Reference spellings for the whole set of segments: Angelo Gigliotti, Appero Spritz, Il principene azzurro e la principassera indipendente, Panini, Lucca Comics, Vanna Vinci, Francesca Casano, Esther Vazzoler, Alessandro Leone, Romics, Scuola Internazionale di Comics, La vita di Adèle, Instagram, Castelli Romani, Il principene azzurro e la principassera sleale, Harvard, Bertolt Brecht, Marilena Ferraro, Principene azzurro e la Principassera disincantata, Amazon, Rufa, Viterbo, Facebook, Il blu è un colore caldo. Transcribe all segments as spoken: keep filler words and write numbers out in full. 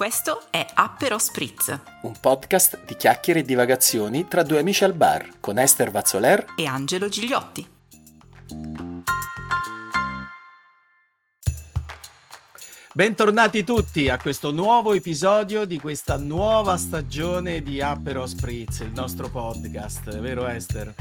Questo è Appero Spritz, un podcast di chiacchiere e divagazioni tra due amici al bar, con Esther Vazzoler e Angelo Gigliotti. Bentornati tutti a questo nuovo episodio di questa nuova stagione di Appero Spritz, il nostro podcast, vero Esther?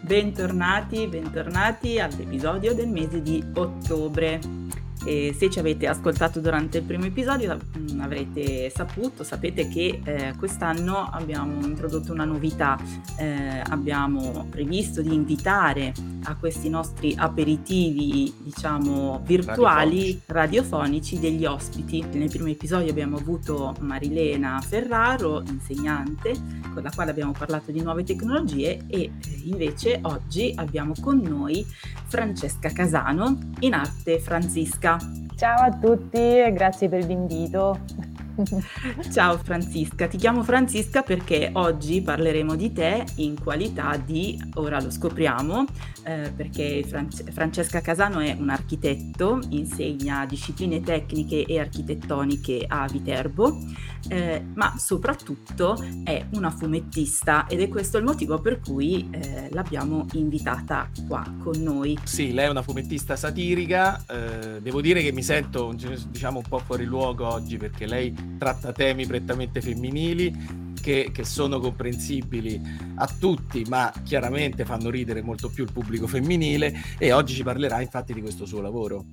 Bentornati, bentornati all'episodio del mese di ottobre. E se ci avete ascoltato durante il primo episodio avrete saputo, sapete che eh, quest'anno abbiamo introdotto una novità, eh, abbiamo previsto di invitare a questi nostri aperitivi, diciamo, virtuali, radiofonici, radiofonici degli ospiti. Nel primo episodio abbiamo avuto Marilena Ferraro, insegnante, con la quale abbiamo parlato di nuove tecnologie, e invece oggi abbiamo con noi Francesca Casano, in arte Franziska. Ciao a tutti e grazie per l'invito. Ciao Franziska, ti chiamo Franziska perché oggi parleremo di te in qualità di, ora lo scopriamo, eh, perché Fran- Francesca Casano è un architetto, insegna discipline tecniche e architettoniche a Viterbo, eh, ma soprattutto è una fumettista, ed è questo il motivo per cui eh, l'abbiamo invitata qua con noi. Sì, lei è una fumettista satirica, eh, devo dire che mi sento, diciamo, un po' fuori luogo oggi perché lei tratta temi prettamente femminili che, che sono comprensibili a tutti, ma chiaramente fanno ridere molto più il pubblico femminile, e oggi ci parlerà infatti di questo suo lavoro.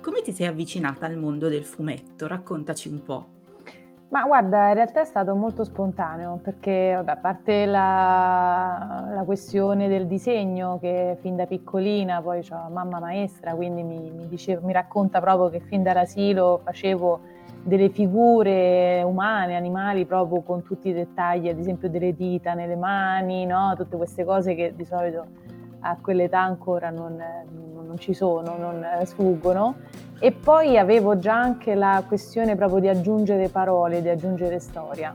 Come ti sei avvicinata al mondo del fumetto? Raccontaci un po'. Ma guarda, in realtà è stato molto spontaneo, perché vabbè, a parte la, la questione del disegno, che fin da piccolina, poi ho mamma maestra, quindi mi, mi, dicevo, mi racconta proprio che fin dall'asilo facevo delle figure umane, animali, proprio con tutti i dettagli, ad esempio delle dita nelle mani, no? Tutte queste cose che di solito a quell'età ancora non, non ci sono, non sfuggono. E poi avevo già anche la questione proprio di aggiungere parole, di aggiungere storia,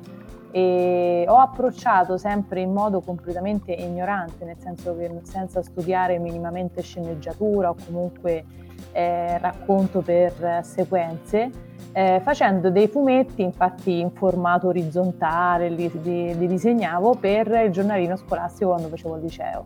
e ho approcciato sempre in modo completamente ignorante, nel senso che senza studiare minimamente sceneggiatura o comunque eh, racconto per sequenze, eh, facendo dei fumetti infatti in formato orizzontale, li, li, li disegnavo per il giornalino scolastico quando facevo il liceo.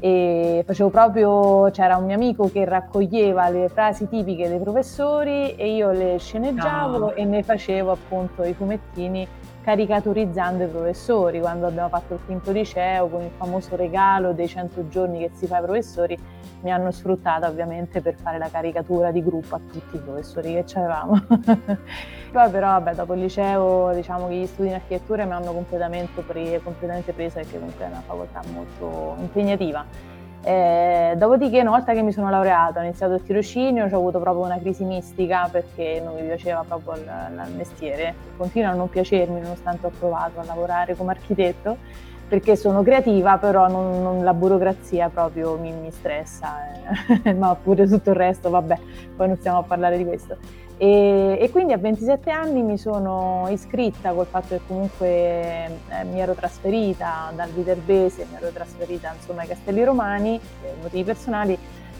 E facevo proprio, c'era un mio amico che raccoglieva le frasi tipiche dei professori e io le sceneggiavo, no, e ne facevo appunto i fumettini caricaturizzando i professori. Quando abbiamo fatto il quinto liceo, con il famoso regalo dei cento giorni che si fa ai professori, mi hanno sfruttata ovviamente per fare la caricatura di gruppo a tutti i professori che c'avevamo. Poi però vabbè, dopo il liceo diciamo che gli studi in architettura mi hanno completamente, pre- completamente presa, perché comunque è una facoltà molto impegnativa. Eh, dopodiché, una volta che mi sono laureata, ho iniziato il tirocinio, ho avuto proprio una crisi mistica perché non mi piaceva proprio il, il mestiere. Continua a non piacermi, nonostante ho provato a lavorare come architetto, perché sono creativa, però non, non, la burocrazia proprio mi, mi stressa, eh. Ma pure tutto il resto, vabbè, poi non stiamo a parlare di questo. E, e quindi a ventisette anni mi sono iscritta, col fatto che comunque eh, mi ero trasferita dal viterbese, mi ero trasferita insomma ai Castelli Romani, per motivi personali,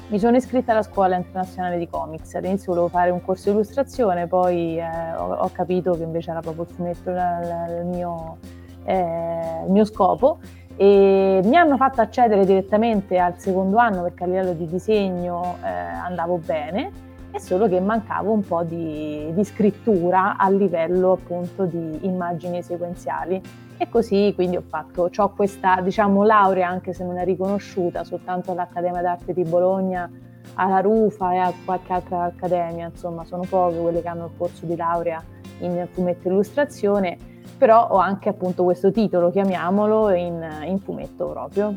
mi sono iscritta alla Scuola Internazionale di Comics. All'inizio volevo fare un corso di illustrazione, poi eh, ho, ho capito che invece era proprio il fumetto il mio... Eh, il mio scopo, e mi hanno fatto accedere direttamente al secondo anno perché a livello di disegno eh, andavo bene, è solo che mancavo un po' di, di scrittura a livello appunto di immagini sequenziali, e così quindi ho fatto, c'ho questa diciamo laurea, anche se non è riconosciuta, soltanto all'Accademia d'Arte di Bologna, alla Rufa e a qualche altra accademia, insomma sono poche quelle che hanno il corso di laurea in fumetto e illustrazione, però ho anche appunto questo titolo, chiamiamolo, in, in fumetto proprio.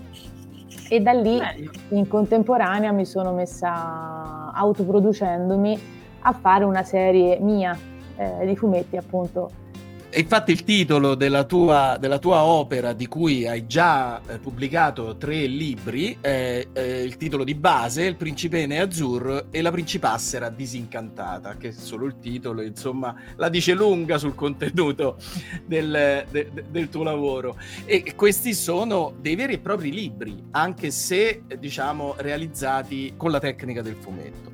E da lì, in contemporanea, mi sono messa, autoproducendomi, a fare una serie mia eh, di fumetti appunto E infatti il titolo della tua, della tua opera, di cui hai già eh, pubblicato tre libri, è eh, il titolo di base, Il principene azzurro e la principassera disincantata, che solo il titolo, insomma, la dice lunga sul contenuto del, de, de, del tuo lavoro. E questi sono dei veri e propri libri, anche se, diciamo, realizzati con la tecnica del fumetto.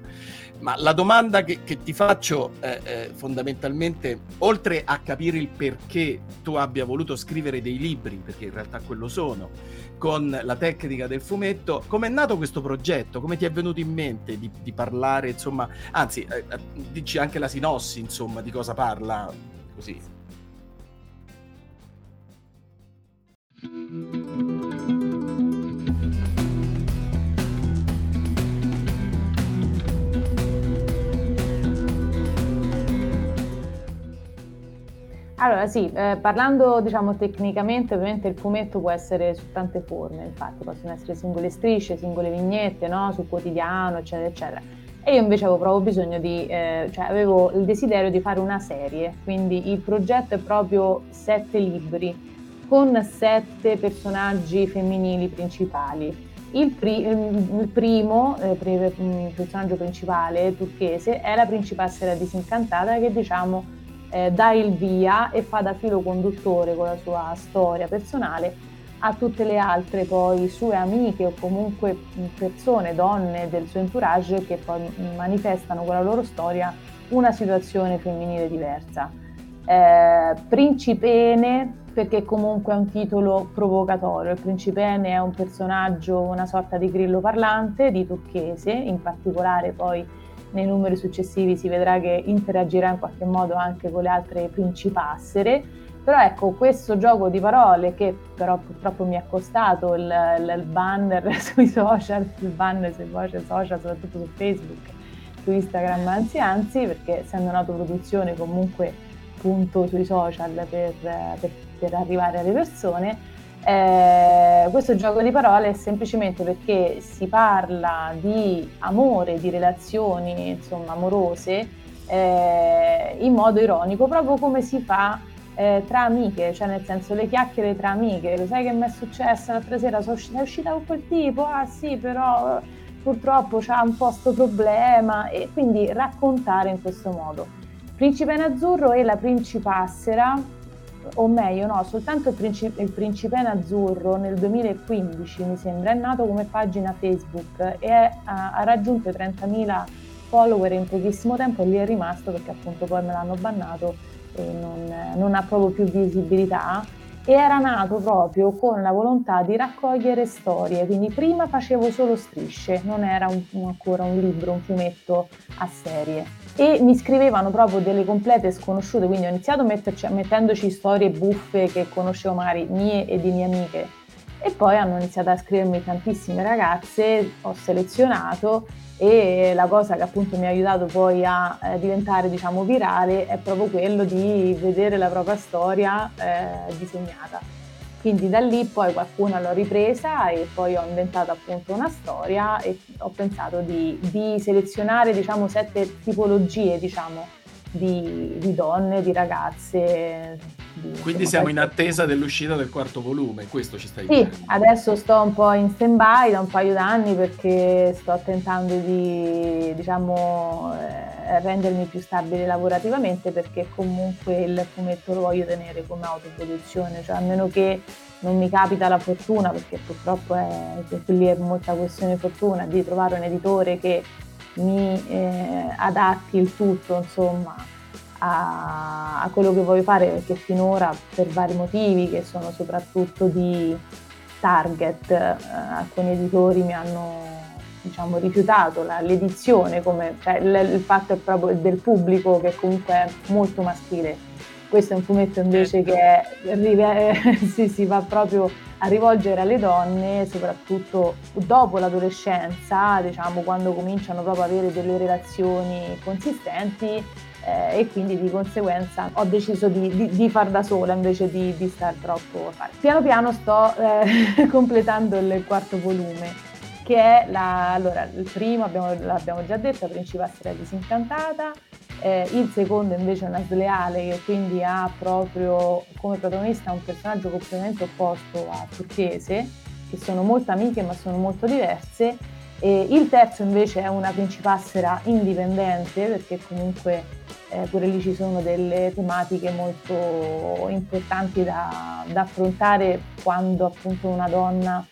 Ma la domanda che, che ti faccio eh, eh, fondamentalmente, oltre a capire il perché tu abbia voluto scrivere dei libri, perché in realtà quello sono, con la tecnica del fumetto, com'è nato questo progetto? Come ti è venuto in mente di, di parlare, insomma, anzi, eh, eh, dici anche la sinossi, insomma, di cosa parla, così. Allora sì, eh, parlando, diciamo, tecnicamente, ovviamente il fumetto può essere su tante forme, infatti possono essere singole strisce, singole vignette, no? Sul quotidiano, eccetera, eccetera. E io invece avevo proprio bisogno di, eh, cioè avevo il desiderio di fare una serie, quindi il progetto è proprio sette libri, con sette personaggi femminili principali. Il, pri- il primo eh, pre- personaggio principale, turchese, è la principassera disincantata, che, diciamo, Eh, dà il via e fa da filo conduttore con la sua storia personale a tutte le altre poi sue amiche, o comunque persone, donne del suo entourage, che poi manifestano con la loro storia una situazione femminile diversa. Eh, principene, perché comunque è un titolo provocatorio. Il principene è un personaggio, una sorta di grillo parlante di Turchese, in particolare poi nei numeri successivi si vedrà che interagirà in qualche modo anche con le altre principassere, però ecco, questo gioco di parole, che però purtroppo mi è costato il, il banner sui social, il banner sui social, soprattutto su Facebook, su Instagram, anzi anzi, perché essendo un'autoproduzione comunque punto sui social per, per, per arrivare alle persone. Eh, questo gioco di parole è semplicemente perché si parla di amore, di relazioni, insomma, amorose, eh, in modo ironico, proprio come si fa eh, tra amiche, cioè nel senso le chiacchiere tra amiche. Lo sai che mi è successo l'altra sera? Sono uscita, è uscita con quel tipo, ah sì, però purtroppo c'ha un po' sto problema, e quindi raccontare in questo modo. Principene azzurro e la principassera, o meglio no, soltanto il, princip- il principene azzurro nel duemilaquindici, mi sembra, è nato come pagina Facebook e è, ha, ha raggiunto i trentamila follower in pochissimo tempo, e lì è rimasto, perché appunto poi me l'hanno bannato e non, non ha proprio più visibilità. E era nato proprio con la volontà di raccogliere storie, quindi prima facevo solo strisce, non era un, ancora un libro, un fumetto a serie. E mi scrivevano proprio delle complete sconosciute, quindi ho iniziato metterci, mettendoci storie buffe che conoscevo magari mie e di mie amiche, e poi hanno iniziato a scrivermi tantissime ragazze, ho selezionato, e la cosa che appunto mi ha aiutato poi a eh, diventare, diciamo, virale è proprio quello di vedere la propria storia eh, disegnata. Quindi da lì poi qualcuna l'ho ripresa, e poi ho inventato appunto una storia, e ho pensato di, di selezionare, diciamo, sette tipologie, diciamo, di, di donne, di ragazze. Di, Quindi insomma, siamo in attesa dell'uscita del quarto volume, questo ci stai sì, dicendo? Sì, adesso sto un po' in stand-by da un paio d'anni, perché sto tentando di, diciamo, eh, rendermi più stabile lavorativamente, perché comunque il fumetto lo voglio tenere come autoproduzione, cioè a meno che non mi capita la fortuna, perché purtroppo è, lì è molta questione fortuna, di trovare un editore che mi eh, adatti il tutto, insomma, a, a quello che voglio fare, perché finora, per vari motivi che sono soprattutto di target, eh, alcuni editori mi hanno, diciamo, rifiutato la, l'edizione, come, cioè, l- il fatto è proprio del pubblico, che comunque è molto maschile. Questo è un fumetto invece che è, rive- si, si va proprio a rivolgere alle donne, soprattutto dopo l'adolescenza, diciamo, quando cominciano proprio ad avere delle relazioni consistenti, eh, e quindi di conseguenza ho deciso di, di, di far da sola invece di, di star troppo a fare. Piano piano sto eh, completando il quarto volume, che è la, allora, il primo abbiamo, l'abbiamo già detto, la principassera disincantata. Eh, il secondo invece è una sleale, che quindi ha proprio come protagonista un personaggio completamente opposto a Turchese, che sono molto amiche ma sono molto diverse. E il terzo invece è una principassera indipendente, perché comunque eh, pure lì ci sono delle tematiche molto importanti da, da affrontare quando appunto una donna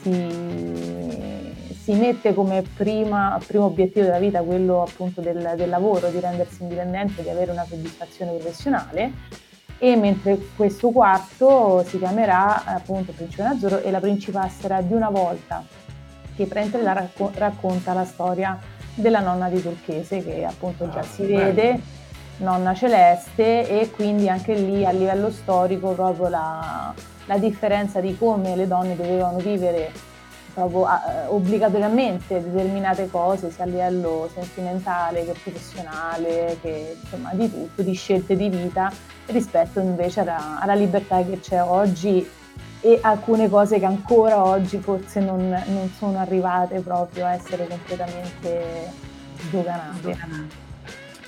si... si mette come prima, primo obiettivo della vita quello appunto del, del lavoro, di rendersi indipendente, di avere una soddisfazione professionale, e mentre questo quarto si chiamerà appunto Principene azzurro e la principassera di una volta, che prende la racco- racconta la storia della nonna di Turchese, che appunto già ah, si bello. vede, nonna celeste, e quindi anche lì a livello storico proprio la, la differenza di come le donne dovevano vivere obbligatoriamente determinate cose, sia a livello sentimentale che professionale, che insomma di tutto, di scelte di vita, rispetto invece alla, alla libertà che c'è oggi e alcune cose che ancora oggi forse non, non sono arrivate proprio a essere completamente sdoganate.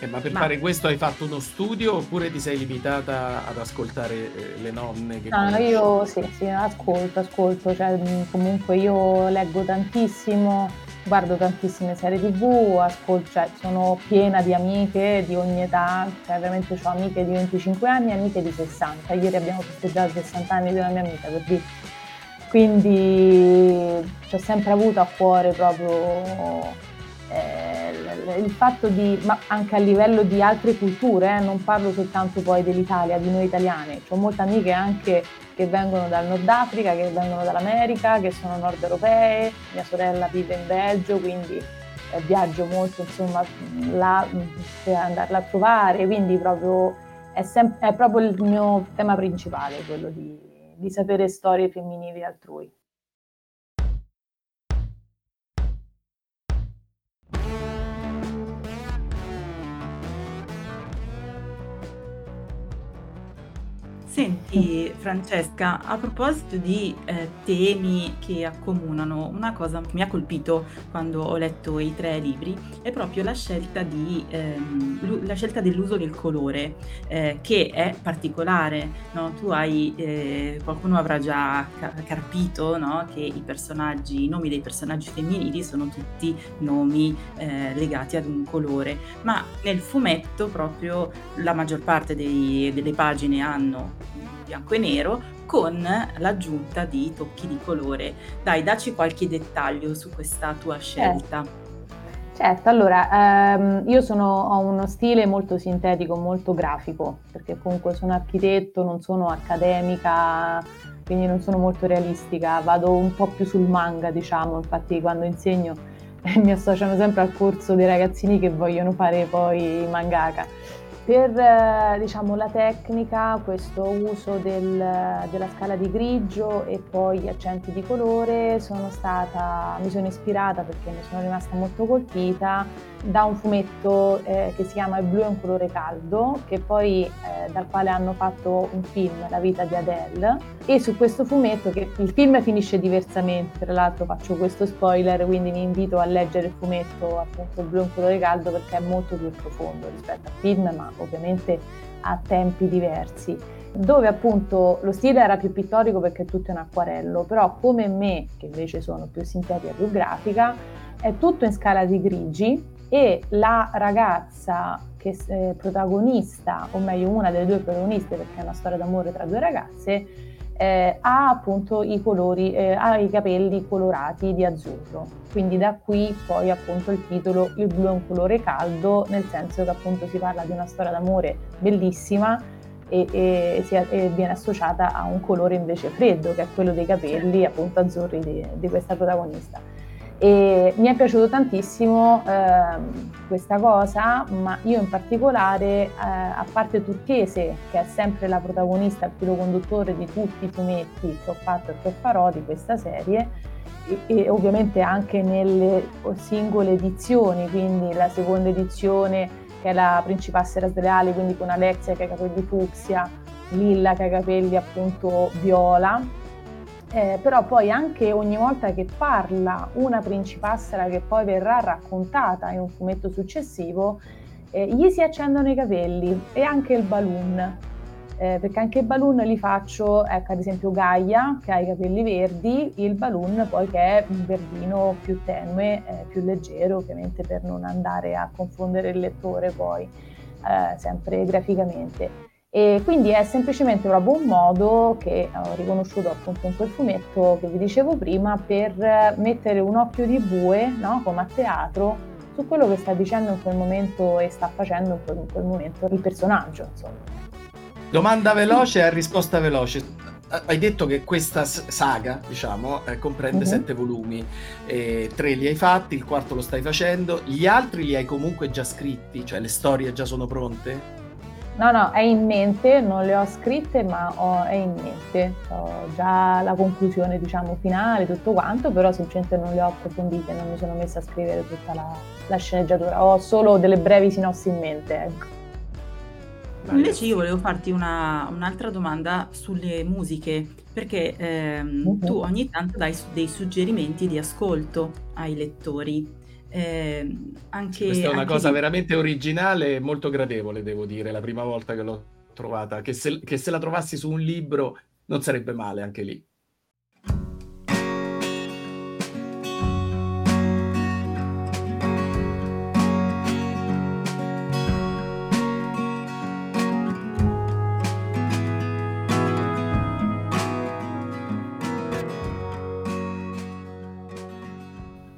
Eh, ma per ma... fare questo hai fatto uno studio oppure ti sei limitata ad ascoltare eh, le nonne? Che no, conosci? Io sì, sì, ascolto, ascolto, cioè comunque io leggo tantissimo, guardo tantissime serie tv, ascolto, cioè sono piena di amiche di ogni età, cioè veramente ho amiche di venticinque anni e amiche di sessanta, ieri abbiamo festeggiato i sessanta anni di una mia amica, così. Quindi ci ho sempre avuto a cuore proprio... Eh, il fatto di, ma anche a livello di altre culture, eh, non parlo soltanto poi dell'Italia, di noi italiane, ho molte amiche anche che vengono dal Nord Africa, che vengono dall'America, che sono nord europee, mia sorella vive in Belgio, quindi eh, viaggio molto insomma là, per andarla a trovare, quindi proprio è, sem- è proprio il mio tema principale, quello di, di sapere storie femminili altrui. Senti Francesca, a proposito di eh, temi che accomunano, una cosa che mi ha colpito quando ho letto i tre libri è proprio la scelta, di, ehm, la scelta dell'uso del colore, eh, che è particolare, no? Tu hai, eh, qualcuno avrà già ca- capito, no? Che i personaggi, i nomi dei personaggi femminili sono tutti nomi eh, legati ad un colore, ma nel fumetto proprio la maggior parte dei, delle pagine hanno bianco e nero con l'aggiunta di tocchi di colore. Dai, dacci qualche dettaglio su questa tua scelta. Certo, certo, allora ehm, io sono, ho uno stile molto sintetico, molto grafico, perché comunque sono architetto, non sono accademica, quindi non sono molto realistica, vado un po' più sul manga, diciamo, infatti quando insegno eh, mi associano sempre al corso dei ragazzini che vogliono fare poi mangaka. Per diciamo, la tecnica, questo uso del, della scala di grigio e poi gli accenti di colore, sono stata, mi sono ispirata, perché ne sono rimasta molto colpita, da un fumetto eh, che si chiama Il blu è un colore caldo, che poi eh, dal quale hanno fatto un film, La vita di Adèle, e su questo fumetto, che il film finisce diversamente, tra l'altro faccio questo spoiler, quindi vi invito a leggere il fumetto appunto Il blu è un colore caldo, perché è molto più profondo rispetto al film, ma ovviamente a tempi diversi, dove appunto lo stile era più pittorico perché tutto è un acquarello, però come me, che invece sono più sintetica e più grafica, è tutto in scala di grigi, e la ragazza che è protagonista, o meglio una delle due protagoniste, perché è una storia d'amore tra due ragazze, eh, ha appunto i colori, eh, ha i capelli colorati di azzurro, quindi da qui poi appunto il titolo Il blu è un colore caldo, nel senso che appunto si parla di una storia d'amore bellissima e, e, si, e viene associata a un colore invece freddo, che è quello dei capelli appunto azzurri di, di questa protagonista. E mi è piaciuto tantissimo eh, questa cosa, ma io in particolare, eh, a parte Turchese, che è sempre la protagonista, il filo conduttore di tutti i fumetti che ho fatto e che farò di questa serie, e, e ovviamente anche nelle singole edizioni, quindi la seconda edizione che è la Principassera sleale, quindi con Alexia che ha i capelli fucsia, Lilla che ha i capelli appunto viola. Eh, però poi anche ogni volta che parla una principassera che poi verrà raccontata in un fumetto successivo, eh, gli si accendono i capelli e anche il balloon, eh, perché anche il balloon li faccio, ecco ad esempio Gaia che ha i capelli verdi, il balloon poi che è un verdino più tenue, eh, più leggero, ovviamente per non andare a confondere il lettore poi, eh, sempre graficamente. E quindi è semplicemente proprio un modo che ho riconosciuto appunto in quel fumetto che vi dicevo prima per mettere un occhio di bue, no? Come a teatro, su quello che sta dicendo in quel momento e sta facendo in quel, in quel momento il personaggio, insomma. Domanda veloce e risposta veloce. Hai detto che questa saga, diciamo, eh, comprende uh-huh. sette volumi, eh, tre li hai fatti, il quarto lo stai facendo, gli altri li hai comunque già scritti, cioè le storie già sono pronte? No, no, è in mente, non le ho scritte, ma ho, è in mente, ho già la conclusione, diciamo, finale, tutto quanto, però semplicemente non le ho approfondite, non mi sono messa a scrivere tutta la, la sceneggiatura, ho solo delle brevi sinossi in mente, ecco. Invece io volevo farti una, un'altra domanda sulle musiche, perché ehm, uh-huh. tu ogni tanto dai dei suggerimenti di ascolto ai lettori. Eh, anche, questa è una anche cosa di... veramente originale e molto gradevole, devo dire, la prima volta che l'ho trovata, che se, che se la trovassi su un libro non sarebbe male anche lì.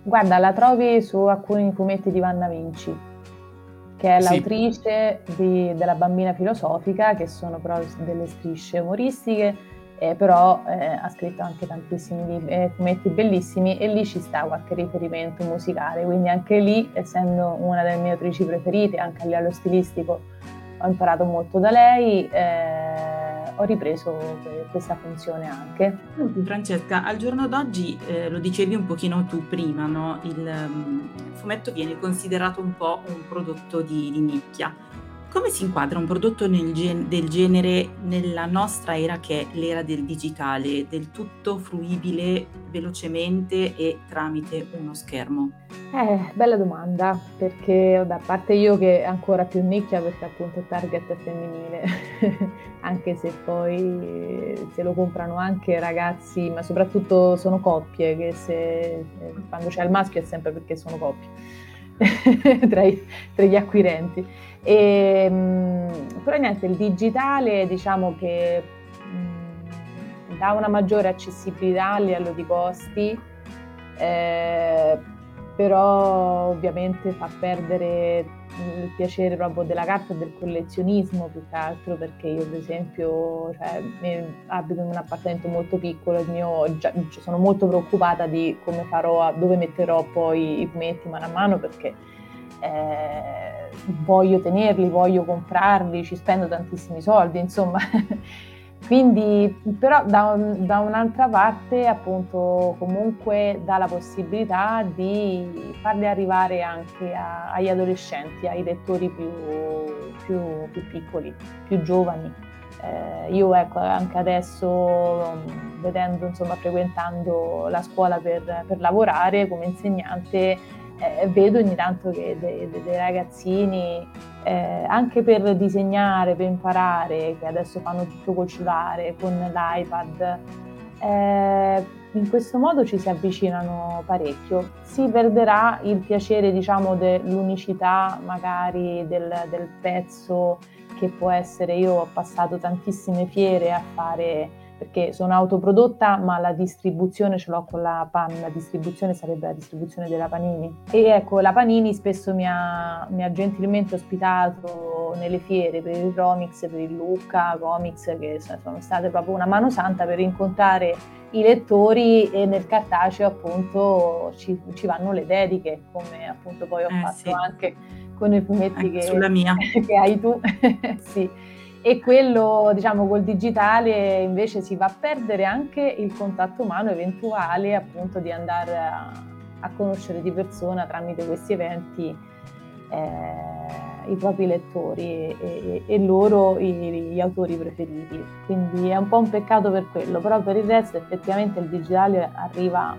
Guarda, la trovi su alcuni fumetti di Vanna Vinci, che è sì. l'autrice di, della Bambina Filosofica, che sono però delle strisce umoristiche, eh, però eh, ha scritto anche tantissimi eh, fumetti bellissimi e lì ci sta qualche riferimento musicale, quindi anche lì, essendo una delle mie autrici preferite, anche a livello stilistico ho imparato molto da lei, eh, ho ripreso questa funzione anche. Francesca, al giorno d'oggi, eh, lo dicevi un pochino tu prima, no? Il um, fumetto viene considerato un po' un prodotto di, di nicchia. Come si inquadra un prodotto nel gen- del genere nella nostra era, che è l'era del digitale, del tutto fruibile velocemente e tramite uno schermo? Eh, bella domanda, perché da parte io che ancora più nicchia, perché appunto il target è femminile, anche se poi se lo comprano anche ragazzi, ma soprattutto sono coppie, che se quando c'è il maschio è sempre perché sono coppie tra, i, tra gli acquirenti. E, mh, però niente, il digitale diciamo che mh, dà una maggiore accessibilità a livello di costi, eh, però ovviamente fa perdere il piacere proprio della carta e del collezionismo, più che altro perché io per esempio cioè, abito in un appartamento molto piccolo, il mio, già, sono molto preoccupata di come farò, dove metterò poi i fumetti mano a mano, perché eh, voglio tenerli, voglio comprarli, ci spendo tantissimi soldi, insomma. Quindi però da, un, da un'altra parte appunto comunque dà la possibilità di farli arrivare anche a, agli adolescenti, ai lettori più, più, più piccoli, più giovani. Eh, io ecco anche adesso vedendo, insomma, frequentando la scuola per, per lavorare come insegnante, eh, vedo ogni tanto che dei, dei, dei ragazzini, eh, anche per disegnare, per imparare, che adesso fanno tutto col cellulare, con l'iPad, eh, in questo modo ci si avvicinano parecchio. Si perderà il piacere, diciamo, dell'unicità magari del, del pezzo, che può essere, io ho passato tantissime fiere a fare, perché sono autoprodotta, ma la distribuzione ce l'ho con la Pan, la distribuzione sarebbe la distribuzione della Panini. E ecco, la Panini spesso mi ha, mi ha gentilmente ospitato nelle fiere per il Romics, per il Lucca Comics, che sono state proprio una mano santa per incontrare i lettori, e nel cartaceo appunto ci, ci vanno le dediche, come appunto poi ho eh, fatto sì. anche con i fumetti anche che, sulla mia. Che hai tu. Sì. E quello, diciamo, col digitale invece si va a perdere anche il contatto umano eventuale, appunto, di andare a, a conoscere di persona tramite questi eventi eh, i propri lettori e, e, e loro i, gli autori preferiti. Quindi è un po' un peccato per quello, però per il resto effettivamente il digitale arriva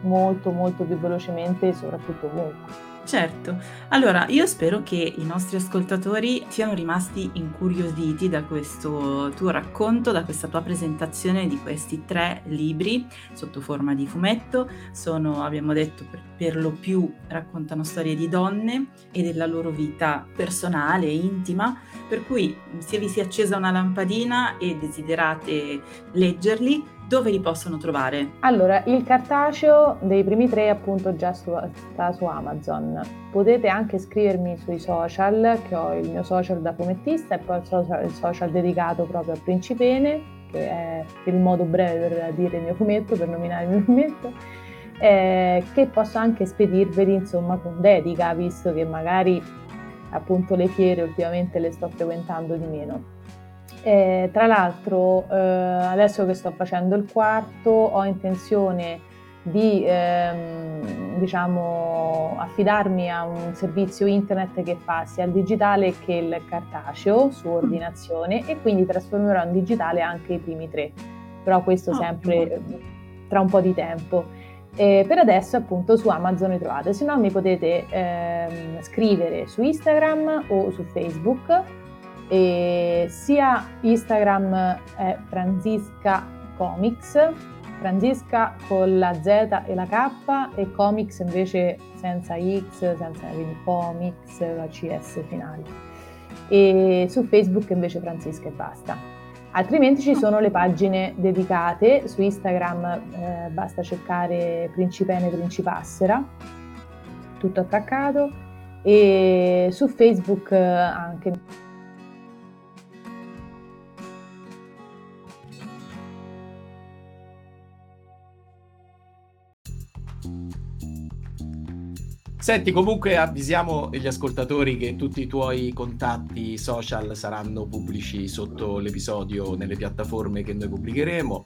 molto molto più velocemente, soprattutto ovunque. Certo, allora io spero che i nostri ascoltatori siano rimasti incuriositi da questo tuo racconto, da questa tua presentazione di questi tre libri sotto forma di fumetto. Sono, abbiamo detto, per, per lo più raccontano storie di donne e della loro vita personale e intima, per cui se vi si è accesa una lampadina e desiderate leggerli, dove li possono trovare? Allora, il cartaceo dei primi tre appunto già su, sta su Amazon. Potete anche scrivermi sui social, che ho il mio social da fumettista e poi il social, il social dedicato proprio al Principene, che è il modo breve per dire il mio fumetto, per nominare il mio fumetto, eh, che posso anche spedirveli insomma con dedica, visto che magari appunto le fiere ultimamente le sto frequentando di meno. Eh, tra l'altro eh, adesso che sto facendo il quarto ho intenzione di ehm, diciamo affidarmi a un servizio internet che fa sia il digitale che il cartaceo su ordinazione, e quindi trasformerò in digitale anche i primi tre, però questo oh, sempre tra un po' di tempo. E per adesso appunto su Amazon li trovate, se no mi potete ehm, scrivere su Instagram o su Facebook. E sia Instagram è Franziska Comics, Franziska con la Z e la K, e Comics invece senza X, senza, quindi Comics, la C S finale. E su Facebook invece Franziska e basta. Altrimenti ci sono le pagine dedicate, su Instagram eh, basta cercare Principene Principassera, tutto attaccato, e su Facebook eh, anche. Senti, comunque avvisiamo gli ascoltatori che tutti i tuoi contatti social saranno pubblici sotto l'episodio nelle piattaforme che noi pubblicheremo.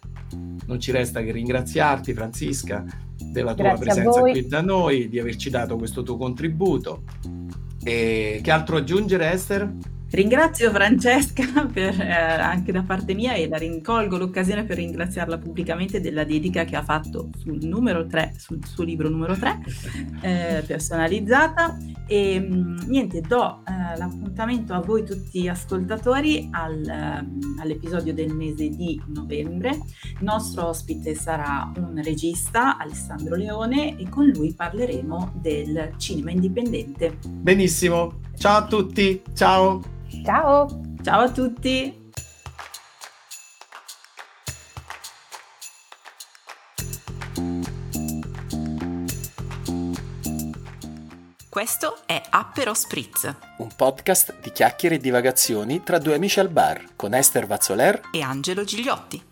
Non ci resta che ringraziarti, Franziska, della tua Grazie presenza qui da noi, di averci dato questo tuo contributo. E che altro aggiungere, Esther? Ringrazio Francesca per, eh, anche da parte mia, e la rincolgo l'occasione per ringraziarla pubblicamente della dedica che ha fatto sul numero tre, sul suo libro numero tre, eh, personalizzata. E niente, do eh, l'appuntamento a voi tutti ascoltatori al, eh, all'episodio del mese di novembre. Il nostro ospite sarà un regista, Alessandro Leone, e con lui parleremo del cinema indipendente. Benissimo, ciao a tutti, ciao! Ciao! Ciao a tutti! Questo è Appero Spritz, un podcast di chiacchiere e divagazioni tra due amici al bar, con Esther Vazzoler e Angelo Gigliotti.